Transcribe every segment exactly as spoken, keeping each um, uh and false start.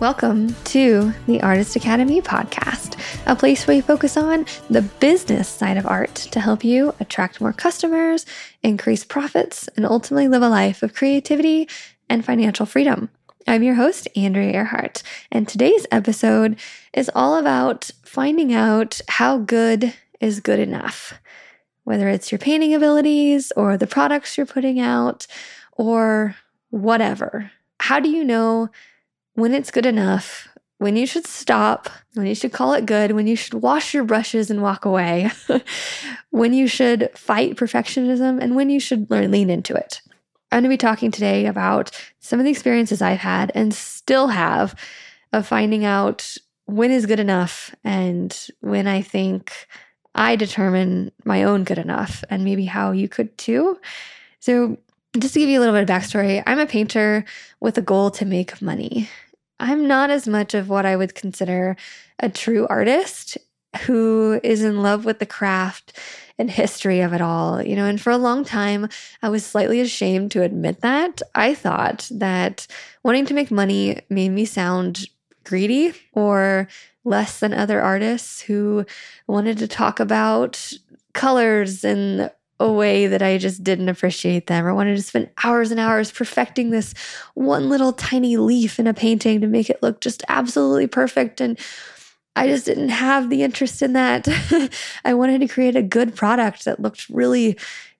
Welcome to the Artist Academy podcast, a place where we focus on the business side of art to help you attract more customers, increase profits, and ultimately live a life of creativity and financial freedom. I'm your host, Andrea Earhart, and today's episode is all about finding out how good is good enough, whether it's your painting abilities or the products you're putting out or whatever. How do you know when it's good enough, when you should stop, when you should call it good, when you should wash your brushes and walk away, when you should fight perfectionism, and when you should learn, lean into it? I'm going to be talking today about some of the experiences I've had and still have of finding out when is good enough and when I think I determine my own good enough, and maybe how you could too. So just to give you a little bit of backstory, I'm a painter with a goal to make money. I'm not as much of what I would consider a true artist who is in love with the craft and history of it all, you know, and for a long time, I was slightly ashamed to admit that. I thought that wanting to make money made me sound greedy or less than other artists who wanted to talk about colors in a way that I just didn't appreciate them, or wanted to spend hours and hours perfecting this one little tiny leaf in a painting to make it look just absolutely perfect. And I just didn't have the interest in that. I wanted to create a good product that looked really,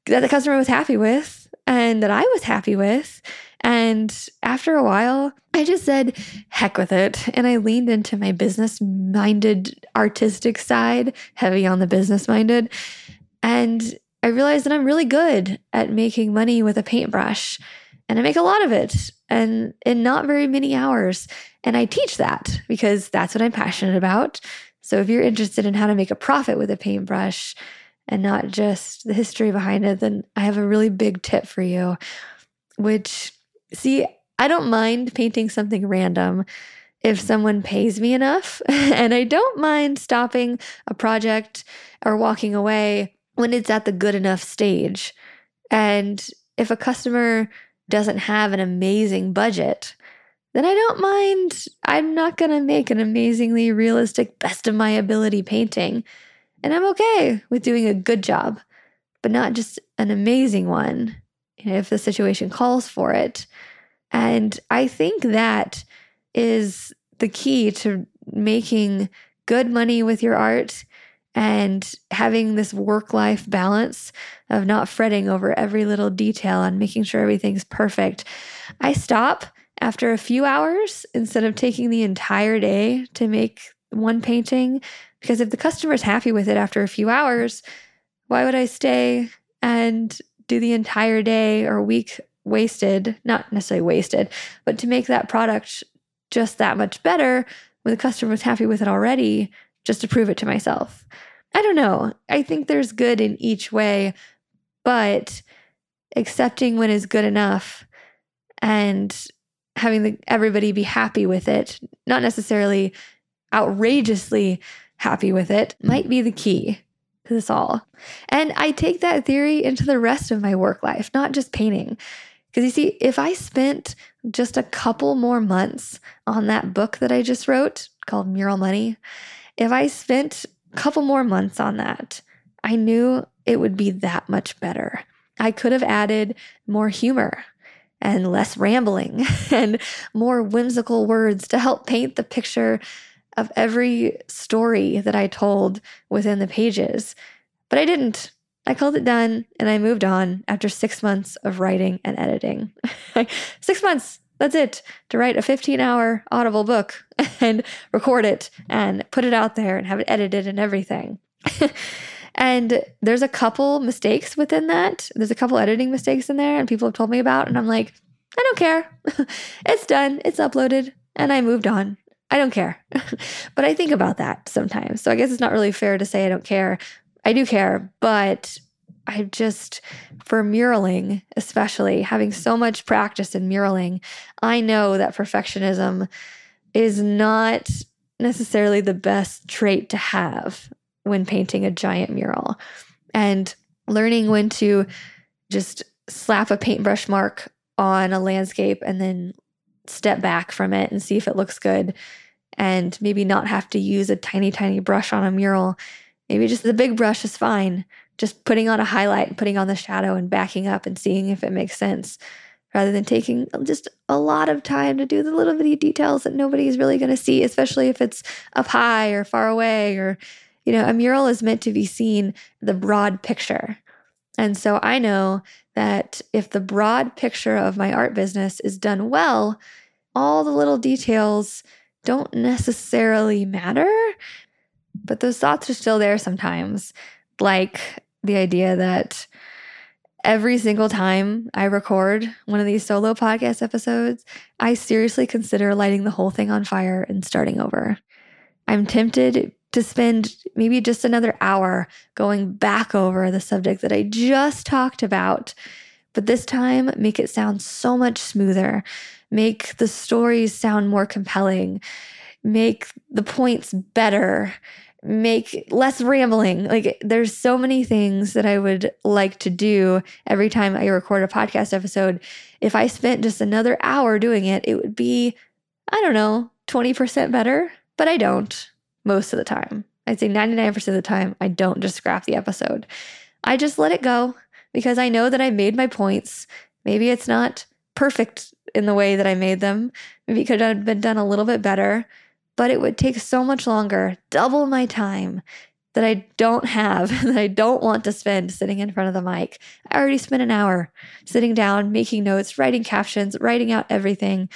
that the customer was happy with and that I was happy with. And after a while, I just said, heck with it. And I leaned into my business-minded, artistic side, heavy on the business-minded. And I realized that I'm really good at making money with a paintbrush. And I make a lot of it, and in not very many hours. And I teach that because that's what I'm passionate about. So if you're interested in how to make a profit with a paintbrush and not just the history behind it, then I have a really big tip for you, which, see, I don't mind painting something random if someone pays me enough. And I don't mind stopping a project or walking away when it's at the good enough stage. And if a customer doesn't have an amazing budget, then I don't mind. I'm not going to make an amazingly realistic, best of my ability painting. And I'm okay with doing a good job, but not just an amazing one, you know, if the situation calls for it. And I think that is the key to making good money with your art and having this work-life balance of not fretting over every little detail and making sure everything's perfect. I stop after a few hours instead of taking the entire day to make one painting, because if the customer's happy with it after a few hours, why would I stay and do the entire day or week wasted, not necessarily wasted, but to make that product just that much better when the customer was happy with it already, just to prove it to myself? I don't know. I think there's good in each way, but accepting when is good enough and having the, everybody be happy with it, not necessarily outrageously happy with it, might be the key to this all. And I take that theory into the rest of my work life, not just painting. Because you see, if I spent just a couple more months on that book that I just wrote called Mural Money, if I spent a couple more months on that, I knew it would be that much better. I could have added more humor and less rambling and more whimsical words to help paint the picture of every story that I told within the pages. But I didn't. I called it done and I moved on after six months of writing and editing. Six months. That's it, to write a fifteen hour Audible book and record it and put it out there and have it edited and everything. And there's a couple mistakes within that. There's a couple editing mistakes in there and people have told me about, and I'm like, I don't care. It's done. It's uploaded. And I moved on. I don't care. But I think about that sometimes. So I guess it's not really fair to say I don't care. I do care, but I just, for muraling, especially having so much practice in muraling, I know that perfectionism is not necessarily the best trait to have when painting a giant mural. And learning when to just slap a paintbrush mark on a landscape and then step back from it and see if it looks good, and maybe not have to use a tiny, tiny brush on a mural. Maybe just the big brush is fine. Just putting on a highlight and putting on the shadow and backing up and seeing if it makes sense, rather than taking just a lot of time to do the little bitty details that nobody's really going to see, especially if it's up high or far away, or, you know, a mural is meant to be seen, the broad picture. And so I know that if the broad picture of my art business is done well, all the little details don't necessarily matter, but those thoughts are still there sometimes. Like the idea that every single time I record one of these solo podcast episodes, I seriously consider lighting the whole thing on fire and starting over. I'm tempted to spend maybe just another hour going back over the subject that I just talked about, but this time make it sound so much smoother, make the stories sound more compelling, make the points better, make less rambling. Like, there's so many things that I would like to do every time I record a podcast episode. If I spent just another hour doing it, it would be, I don't know, twenty percent better, but I don't most of the time. I'd say ninety-nine percent of the time, I don't just scrap the episode. I just let it go because I know that I made my points. Maybe it's not perfect in the way that I made them. Maybe it could have been done a little bit better, but it would take so much longer, double my time that I don't have, that I don't want to spend sitting in front of the mic. I already spent an hour sitting down, making notes, writing captions, writing out everything,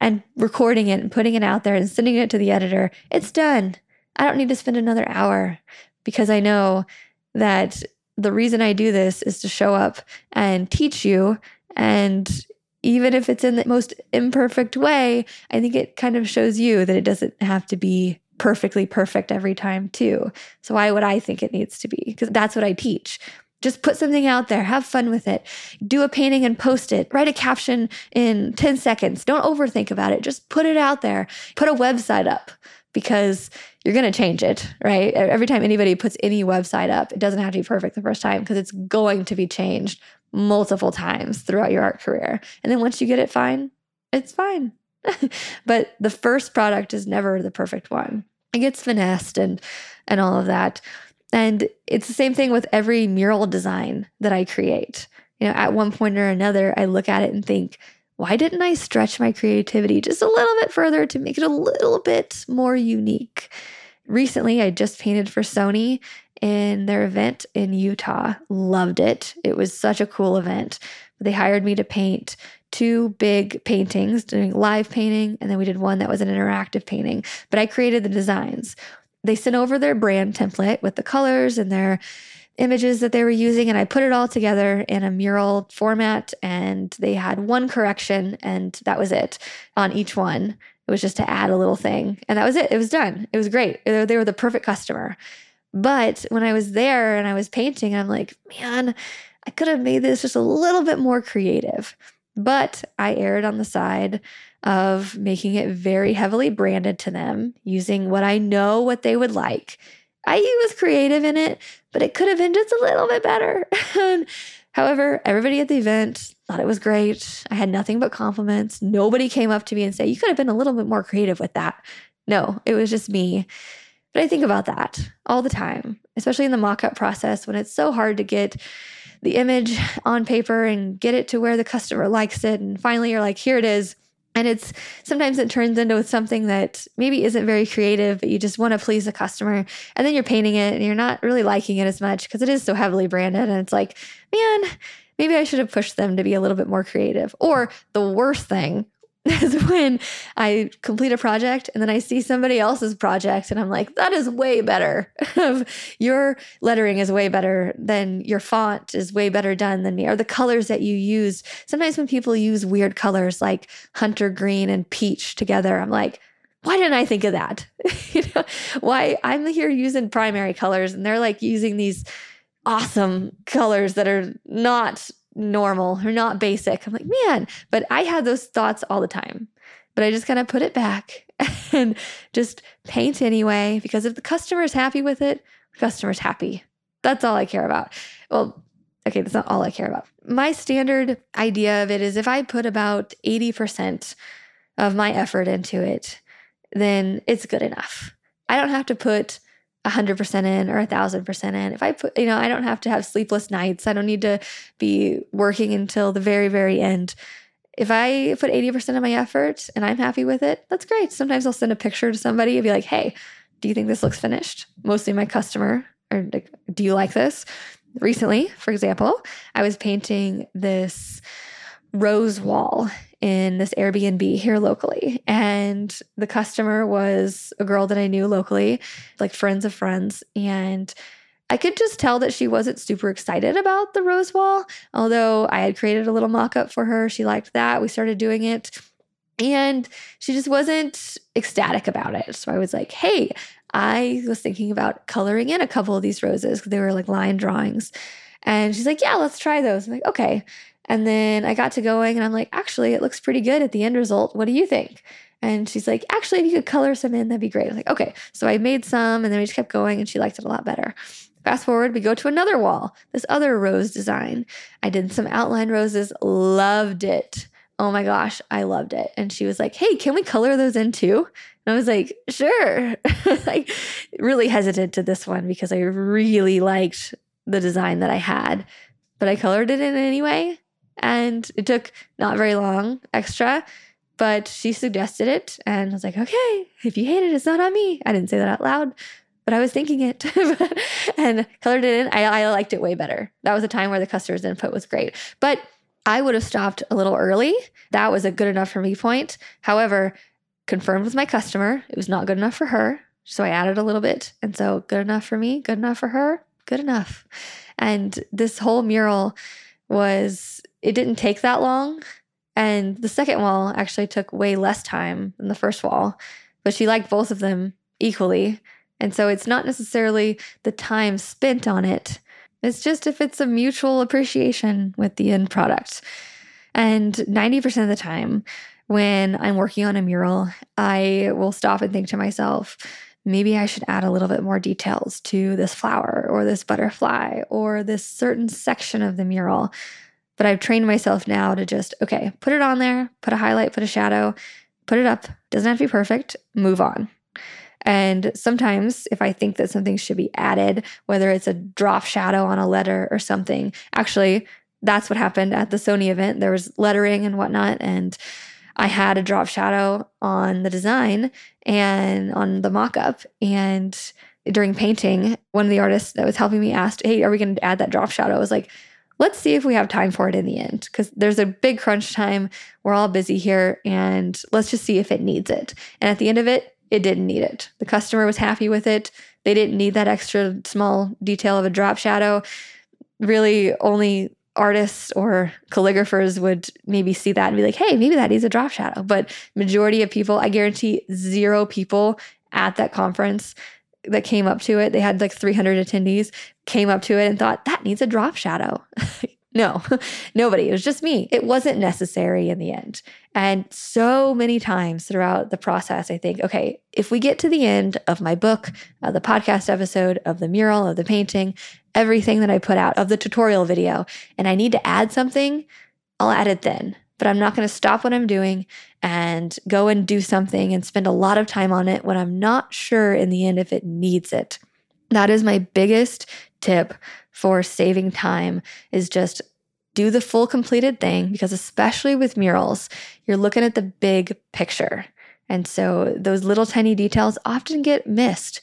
and recording it and putting it out there and sending it to the editor. It's done. I don't need to spend another hour because I know that the reason I do this is to show up and teach you, and even if it's in the most imperfect way, I think it kind of shows you that it doesn't have to be perfectly perfect every time too. So why would I think it needs to be? Because that's what I teach. Just put something out there. Have fun with it. Do a painting and post it. Write a caption in ten seconds. Don't overthink about it. Just put it out there. Put a website up because you're going to change it, right? Every time anybody puts any website up, it doesn't have to be perfect the first time because it's going to be changed multiple times throughout your art career. And then once you get it fine, it's fine. But the first product is never the perfect one. It gets finessed and and all of that. And it's the same thing with every mural design that I create. You know, at one point or another, I look at it and think, why didn't I stretch my creativity just a little bit further to make it a little bit more unique? Recently, I just painted for Sony in their event in Utah. Loved it. It was such a cool event. They hired me to paint two big paintings, doing live painting, and then we did one that was an interactive painting. But I created the designs. They sent over their brand template with the colors and their images that they were using, and I put it all together in a mural format, and they had one correction, and that was it on each one. It was just to add a little thing, and that was it. It was done. It was great. They were the perfect customer. But when I was there and I was painting, I'm like, man, I could have made this just a little bit more creative. But I erred on the side of making it very heavily branded to them, using what I know what they would like. I was creative in it, but it could have been just a little bit better. However, everybody at the event thought it was great. I had nothing but compliments. Nobody came up to me and said, you could have been a little bit more creative with that. No, it was just me. But I think about that all the time, especially in the mock-up process when it's so hard to get the image on paper and get it to where the customer likes it. And finally you're like, here it is. And it's sometimes it turns into something that maybe isn't very creative, but you just want to please the customer. And then you're painting it and you're not really liking it as much because it is so heavily branded. And it's like, man, maybe I should have pushed them to be a little bit more creative. Or the worst thing is when I complete a project and then I see somebody else's project and I'm like, that is way better. Your lettering is way better than your font is way better done than me, or the colors that you used. Sometimes when people use weird colors like hunter green and peach together, I'm like, why didn't I think of that? You know, why I'm here using primary colors and they're like using these awesome colors that are not normal or not basic. I'm like, man, but I had those thoughts all the time, but I just kind of put it back and just paint anyway, because if the customer's happy with it, the customer's happy. That's all I care about. Well, okay, that's not all I care about. My standard idea of it is if I put about eighty percent of my effort into it, then it's good enough. I don't have to put one hundred percent in or one thousand percent in. If I put, you know, I don't have to have sleepless nights. I don't need to be working until the very, very end. If I put eighty percent of my effort and I'm happy with it, that's great. Sometimes I'll send a picture to somebody and be like, hey, do you think this looks finished? Mostly my customer, or like, do you like this? Recently, for example, I was painting this rose wall in this Airbnb here locally. And the customer was a girl that I knew locally, like friends of friends. And I could just tell that she wasn't super excited about the rose wall, although I had created a little mock-up for her. She liked that. We started doing it. And she just wasn't ecstatic about it. So I was like, hey, I was thinking about coloring in a couple of these roses because they were like line drawings. And she's like, yeah, let's try those. I'm like, okay. And then I got to going and I'm like, actually, it looks pretty good at the end result. What do you think? And she's like, actually, if you could color some in, that'd be great. I was like, okay. So I made some and then we just kept going and she liked it a lot better. Fast forward, we go to another wall, this other rose design. I did some outline roses, loved it. Oh my gosh, I loved it. And she was like, hey, can we color those in too? And I was like, sure. Like, really hesitant to this one because I really liked the design that I had, but I colored it in anyway. And it took not very long extra, but she suggested it. And I was like, okay, if you hate it, it's not on me. I didn't say that out loud, but I was thinking it and colored it in. I, I liked it way better. That was a time where the customer's input was great, but I would have stopped a little early. That was a good enough for me point. However, confirmed with my customer, it was not good enough for her. So I added a little bit. And so good enough for me, good enough for her, good enough. And this whole mural was, it didn't take that long. And the second wall actually took way less time than the first wall, but she liked both of them equally. And so it's not necessarily the time spent on it. It's just if it's a mutual appreciation with the end product. And ninety percent of the time when I'm working on a mural, I will stop and think to myself, maybe I should add a little bit more details to this flower or this butterfly or this certain section of the mural. But I've trained myself now to just, okay, put it on there, put a highlight, put a shadow, put it up. Doesn't have to be perfect, move on. And sometimes if I think that something should be added, whether it's a drop shadow on a letter or something, actually, that's what happened at the Sony event. There was lettering and whatnot, and I had a drop shadow on the design and on the mock-up. And during painting, one of the artists that was helping me asked, hey, are we going to add that drop shadow? I was like, let's see if we have time for it in the end, because there's a big crunch time. We're all busy here, and let's just see if it needs it. And at the end of it, it didn't need it. The customer was happy with it. They didn't need that extra small detail of a drop shadow. Really, only artists or calligraphers would maybe see that and be like, hey, maybe that needs a drop shadow. But majority of people, I guarantee zero people at that conference that came up to it, they had like three hundred attendees, came up to it and thought, that needs a drop shadow. No, nobody. It was just me. It wasn't necessary in the end. And so many times throughout the process, I think, okay, if we get to the end of my book, of the podcast episode, of the mural, of the painting, everything that I put out, of the tutorial video, and I need to add something, I'll add it then. But I'm not going to stop what I'm doing and go and do something and spend a lot of time on it when I'm not sure in the end if it needs it. That is my biggest tip for saving time, is just do the full completed thing, because especially with murals, you're looking at the big picture. And so those little tiny details often get missed.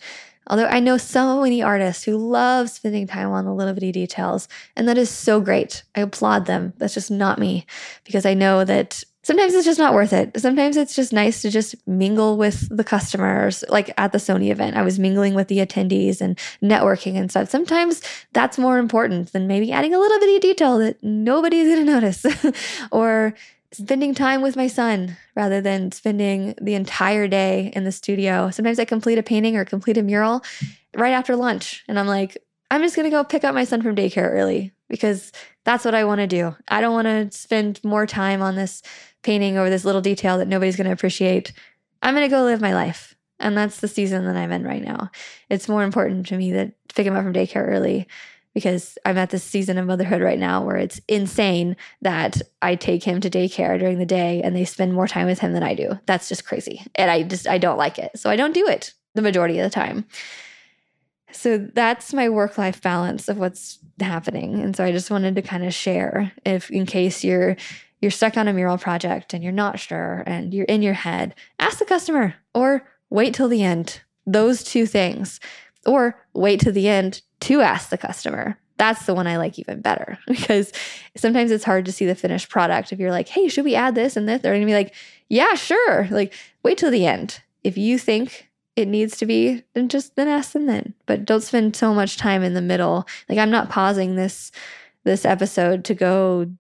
Although I know so many artists who love spending time on the little bitty details, and that is so great. I applaud them. That's just not me, because I know that sometimes it's just not worth it. Sometimes it's just nice to just mingle with the customers. Like at the Sony event, I was mingling with the attendees and networking and stuff. Sometimes that's more important than maybe adding a little bit of detail that nobody's going to notice, or spending time with my son rather than spending the entire day in the studio. Sometimes I complete a painting or complete a mural right after lunch, and I'm like, I'm just going to go pick up my son from daycare early, because that's what I want to do. I don't want to spend more time on this painting over this little detail that nobody's going to appreciate. I'm going to go live my life. And that's the season that I'm in right now. It's more important to me that pick him up from daycare early, because I'm at this season of motherhood right now where it's insane that I take him to daycare during the day and they spend more time with him than I do. That's just crazy. And I just, I don't like it. So I don't do it the majority of the time. So that's my work-life balance of what's happening. And so I just wanted to kind of share, if in case you're you're stuck on a mural project and you're not sure and you're in your head, ask the customer or wait till the end. Those two things, or wait till the end to ask the customer. That's the one I like even better, because sometimes it's hard to see the finished product. If you're like, hey, should we add this and this? They're going to be like, yeah, sure. Like, wait till the end. If you think it needs to be, then just then ask them then. But don't spend so much time in the middle. Like, I'm not pausing this this episode to go,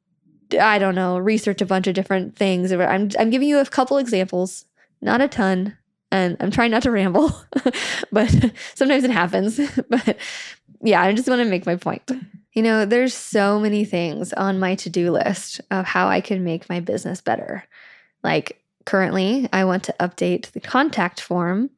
I don't know, research a bunch of different things. I'm I'm giving you a couple examples, not a ton, and I'm trying not to ramble, but sometimes it happens. But yeah, I just want to make my point. You know, there's so many things on my to-do list of how I can make my business better. Like, currently, I want to update the contact form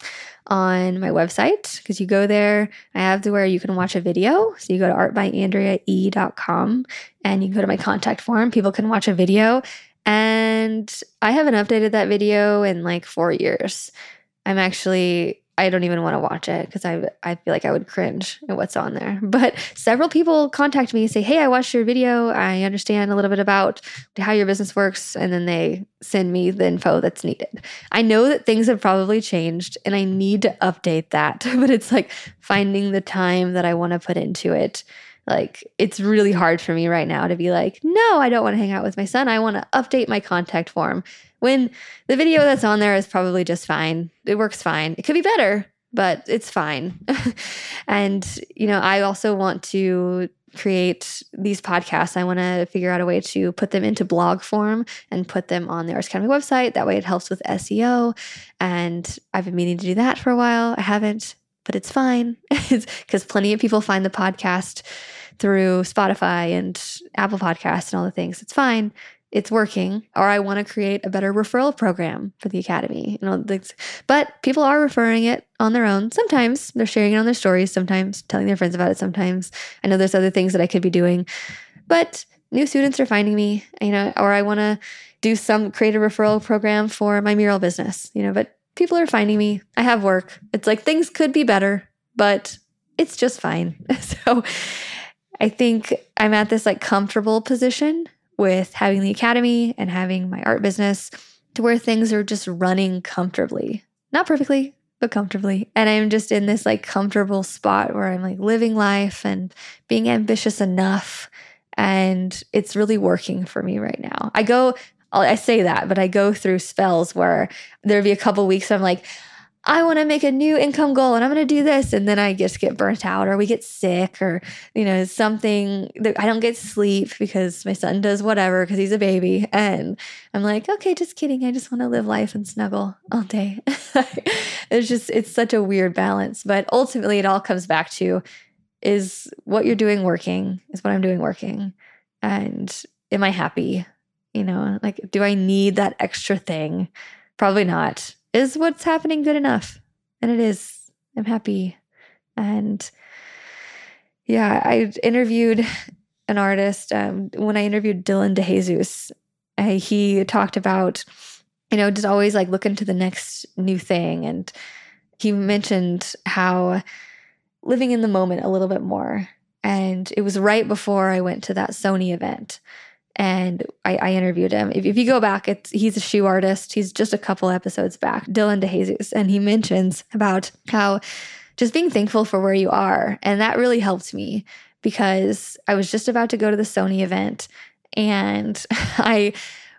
on my website, because you go there, I have to where you can watch a video. So you go to art by andrea e dot com and you can go to my contact form. People can watch a video, and I haven't updated that video in like four years. I'm actually, I don't even want to watch it because I I feel like I would cringe at what's on there. But several people contact me and say, hey, I watched your video. I understand a little bit about how your business works. And then they send me the info that's needed. I know that things have probably changed and I need to update that. But it's like finding the time that I want to put into it. Like, it's really hard for me right now to be like, no, I don't want to hang out with my son. I want to update my contact form, when the video that's on there is probably just fine. It works fine. It could be better, but it's fine. And, you know, I also want to create these podcasts. I want to figure out a way to put them into blog form and put them on the Artist Academy website. That way it helps with S E O. And I've been meaning to do that for a while. I haven't, but it's fine, because plenty of people find the podcast through Spotify and Apple Podcasts and all the things. It's fine. It's working. Or I want to create a better referral program for the Academy. You know, but people are referring it on their own. Sometimes they're sharing it on their stories, sometimes telling their friends about it, sometimes. I know there's other things that I could be doing, but new students are finding me, you know, or I want to do some create a referral program for my mural business, you know, but people are finding me. I have work. It's like things could be better, but it's just fine. So I think I'm at this like comfortable position with having the Academy and having my art business, to where things are just running comfortably. Not perfectly, but comfortably. And I'm just in this like comfortable spot where I'm like living life and being ambitious enough. And it's really working for me right now. I go, I say that, but I go through spells where there'll be a couple weeks I'm like, I want to make a new income goal and I'm going to do this. And then I just get burnt out, or we get sick, or, you know, something that I don't get sleep because my son does whatever, because he's a baby. And I'm like, okay, just kidding. I just want to live life and snuggle all day. It's just, it's such a weird balance, but ultimately it all comes back to, is what you're doing working? Is what I'm doing working? And am I happy? You know, like, do I need that extra thing? Probably not. Is what's happening good enough? And it is. I'm happy. And yeah, I interviewed an artist. Um, when I interviewed Dylan DeJesus, I, he talked about, you know, just always like looking to the next new thing. And he mentioned how living in the moment a little bit more. And it was right before I went to that Sony event. And I, I interviewed him. If, if you go back, it's, he's a shoe artist. He's just a couple episodes back, Dylan DeJesus. And he mentions about how just being thankful for where you are. And that really helped me, because I was just about to go to the Sony event. And I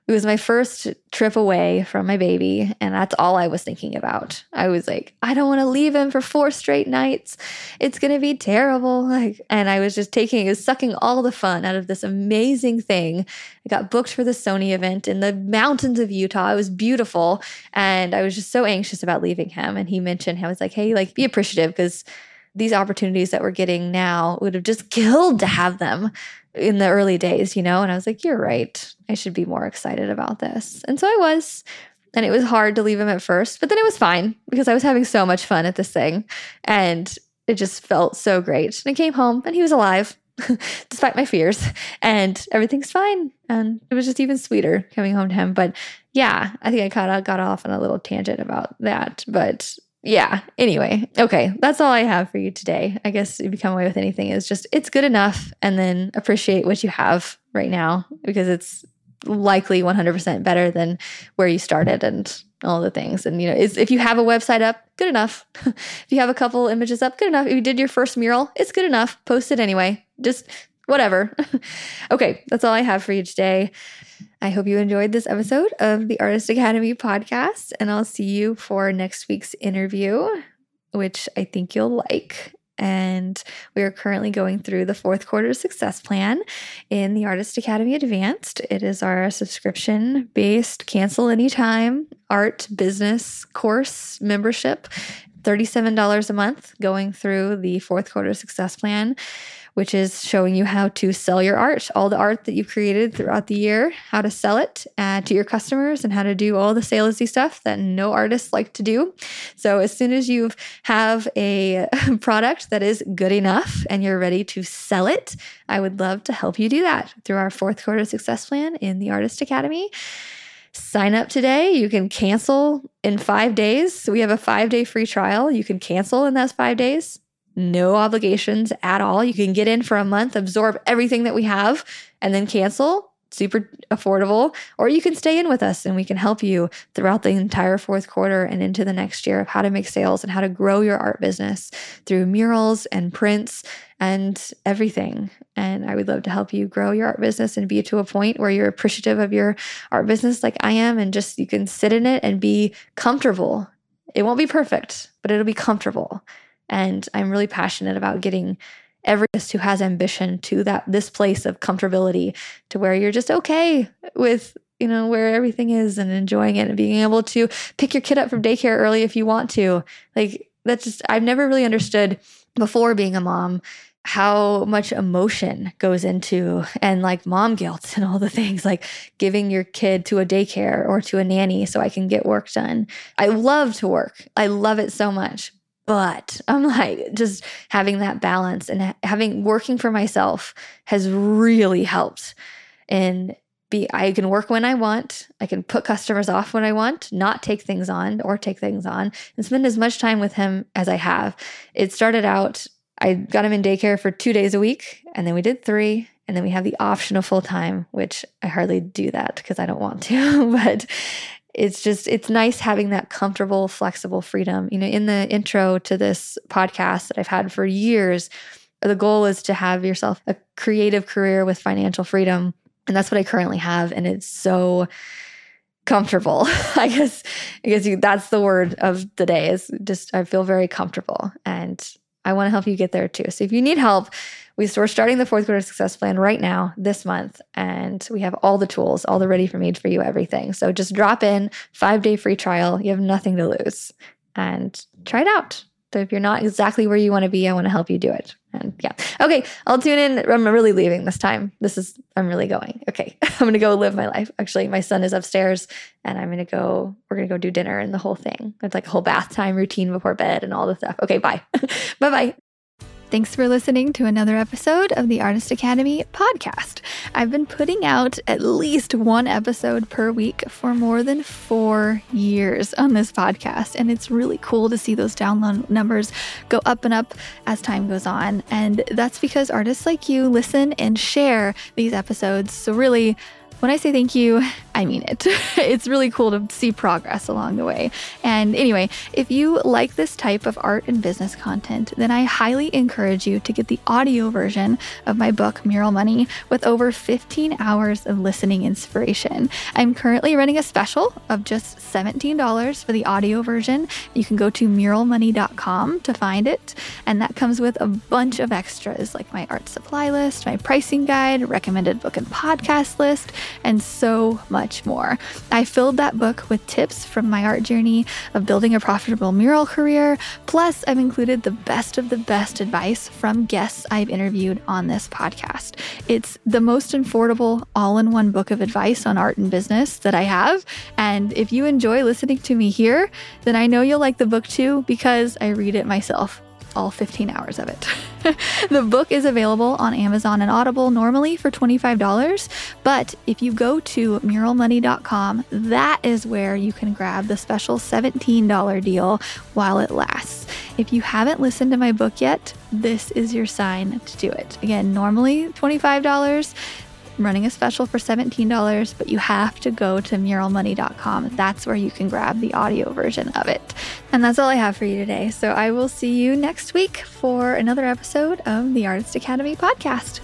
it was my first trip away from my baby. And that's all I was thinking about. I was like, I don't want to leave him for four straight nights. It's going to be terrible. Like, and I was just taking, it was sucking all the fun out of this amazing thing. I got booked for the Sony event in the mountains of Utah. It was beautiful. And I was just so anxious about leaving him. And he mentioned, I was like, hey, like, be appreciative, because these opportunities that we're getting now would have just killed to have them in the early days, you know? And I was like, you're right. I should be more excited about this. And so I was, and it was hard to leave him at first, but then it was fine, because I was having so much fun at this thing and it just felt so great. And I came home and he was alive. despite my fears, and everything's fine. And it was just even sweeter coming home to him. But yeah, I think I kind of got off on a little tangent about that. But yeah, anyway, okay, that's all I have for you today. I guess if you come away with anything, is just it's good enough, and then appreciate what you have right now, because it's likely one hundred percent better than where you started and all the things. And, you know, is if you have a website up, good enough. If you have a couple images up, good enough. If you did your first mural, it's good enough. Post it anyway. Just whatever. Okay, that's all I have for you today. I hope you enjoyed this episode of the Artist Academy podcast, and I'll see you for next week's interview, which I think you'll like. And we are currently going through the fourth quarter success plan in the Artist Academy Advanced. It is our subscription-based, cancel anytime art business course membership, thirty-seven dollars a month, going through the fourth quarter success plan, which is showing you how to sell your art, all the art that you've created throughout the year, how to sell it uh, to your customers, and how to do all the salesy stuff that no artists like to do. So as soon as you have a product that is good enough and you're ready to sell it, I would love to help you do that through our fourth quarter success plan in the Artist Academy. Sign up today. You can cancel in five days. We have a five-day free trial. You can cancel in those five days. No obligations at all. You can get in for a month, absorb everything that we have, and then cancel. Super affordable. Or you can stay in with us and we can help you throughout the entire fourth quarter and into the next year of how to make sales and how to grow your art business through murals and prints and everything. And I would love to help you grow your art business and be to a point where you're appreciative of your art business like I am, and just you can sit in it and be comfortable. It won't be perfect, but it'll be comfortable. And I'm really passionate about getting every artist who has ambition to that this place of comfortability, to where you're just okay with, you know, where everything is and enjoying it and being able to pick your kid up from daycare early if you want to. Like, that's just, I've never really understood before being a mom how much emotion goes into, and like mom guilt and all the things, like giving your kid to a daycare or to a nanny so I can get work done. I love to work. I love it so much. But I'm like, just having that balance and having working for myself has really helped. And be, I can work when I want. I can put customers off when I want, not take things on or take things on, and spend as much time with him as I have. It started out, I got him in daycare for two days a week, and then we did three. And then we have the option of full time, which I hardly do that because I don't want to, but it's just, it's nice having that comfortable, flexible freedom. You know, in the intro to this podcast that I've had for years, the goal is to have yourself a creative career with financial freedom. And that's what I currently have. And it's so comfortable. I guess, I guess you, that's the word of the day, is just, I feel very comfortable, and I want to help you get there too. So if you need help, we, so we're starting the fourth quarter success plan right now, this month, and we have all the tools, all the ready-made for you, everything. So just drop in, five-day free trial. You have nothing to lose, and try it out. So if you're not exactly where you want to be, I want to help you do it. And yeah. Okay, I'll tune in. I'm really leaving this time. This is, I'm really going. Okay, I'm going to go live my life. Actually, my son is upstairs, and I'm going to go, we're going to go do dinner and the whole thing. It's like a whole bath time routine before bed and all the stuff. Okay, bye. Bye-bye. Thanks for listening to another episode of the Artist Academy podcast. I've been putting out at least one episode per week for more than four years on this podcast. And it's really cool to see those download numbers go up and up as time goes on. And that's because artists like you listen and share these episodes. So really, when I say thank you, I mean it. It's really cool to see progress along the way. And anyway, if you like this type of art and business content, then I highly encourage you to get the audio version of my book, Mural Money, with over fifteen hours of listening inspiration. I'm currently running a special of just seventeen dollars for the audio version. You can go to mural money dot com to find it. And that comes with a bunch of extras like my art supply list, my pricing guide, recommended book and podcast list, and so much more. I filled that book with tips from my art journey of building a profitable mural career. Plus, I've included the best of the best advice from guests I've interviewed on this podcast. It's the most affordable all-in-one book of advice on art and business that I have. And if you enjoy listening to me here, then I know you'll like the book too, because I read it myself. all fifteen hours of it. The book is available on Amazon and Audible normally for twenty-five dollars, but if you go to mural money dot com, that is where you can grab the special seventeen dollars deal while it lasts. If you haven't listened to my book yet, this is your sign to do it. Again, normally twenty-five dollars. I'm running a special for seventeen dollars, but you have to go to mural money dot com. That's where you can grab the audio version of it. And that's all I have for you today. So I will see you next week for another episode of the Artist Academy podcast.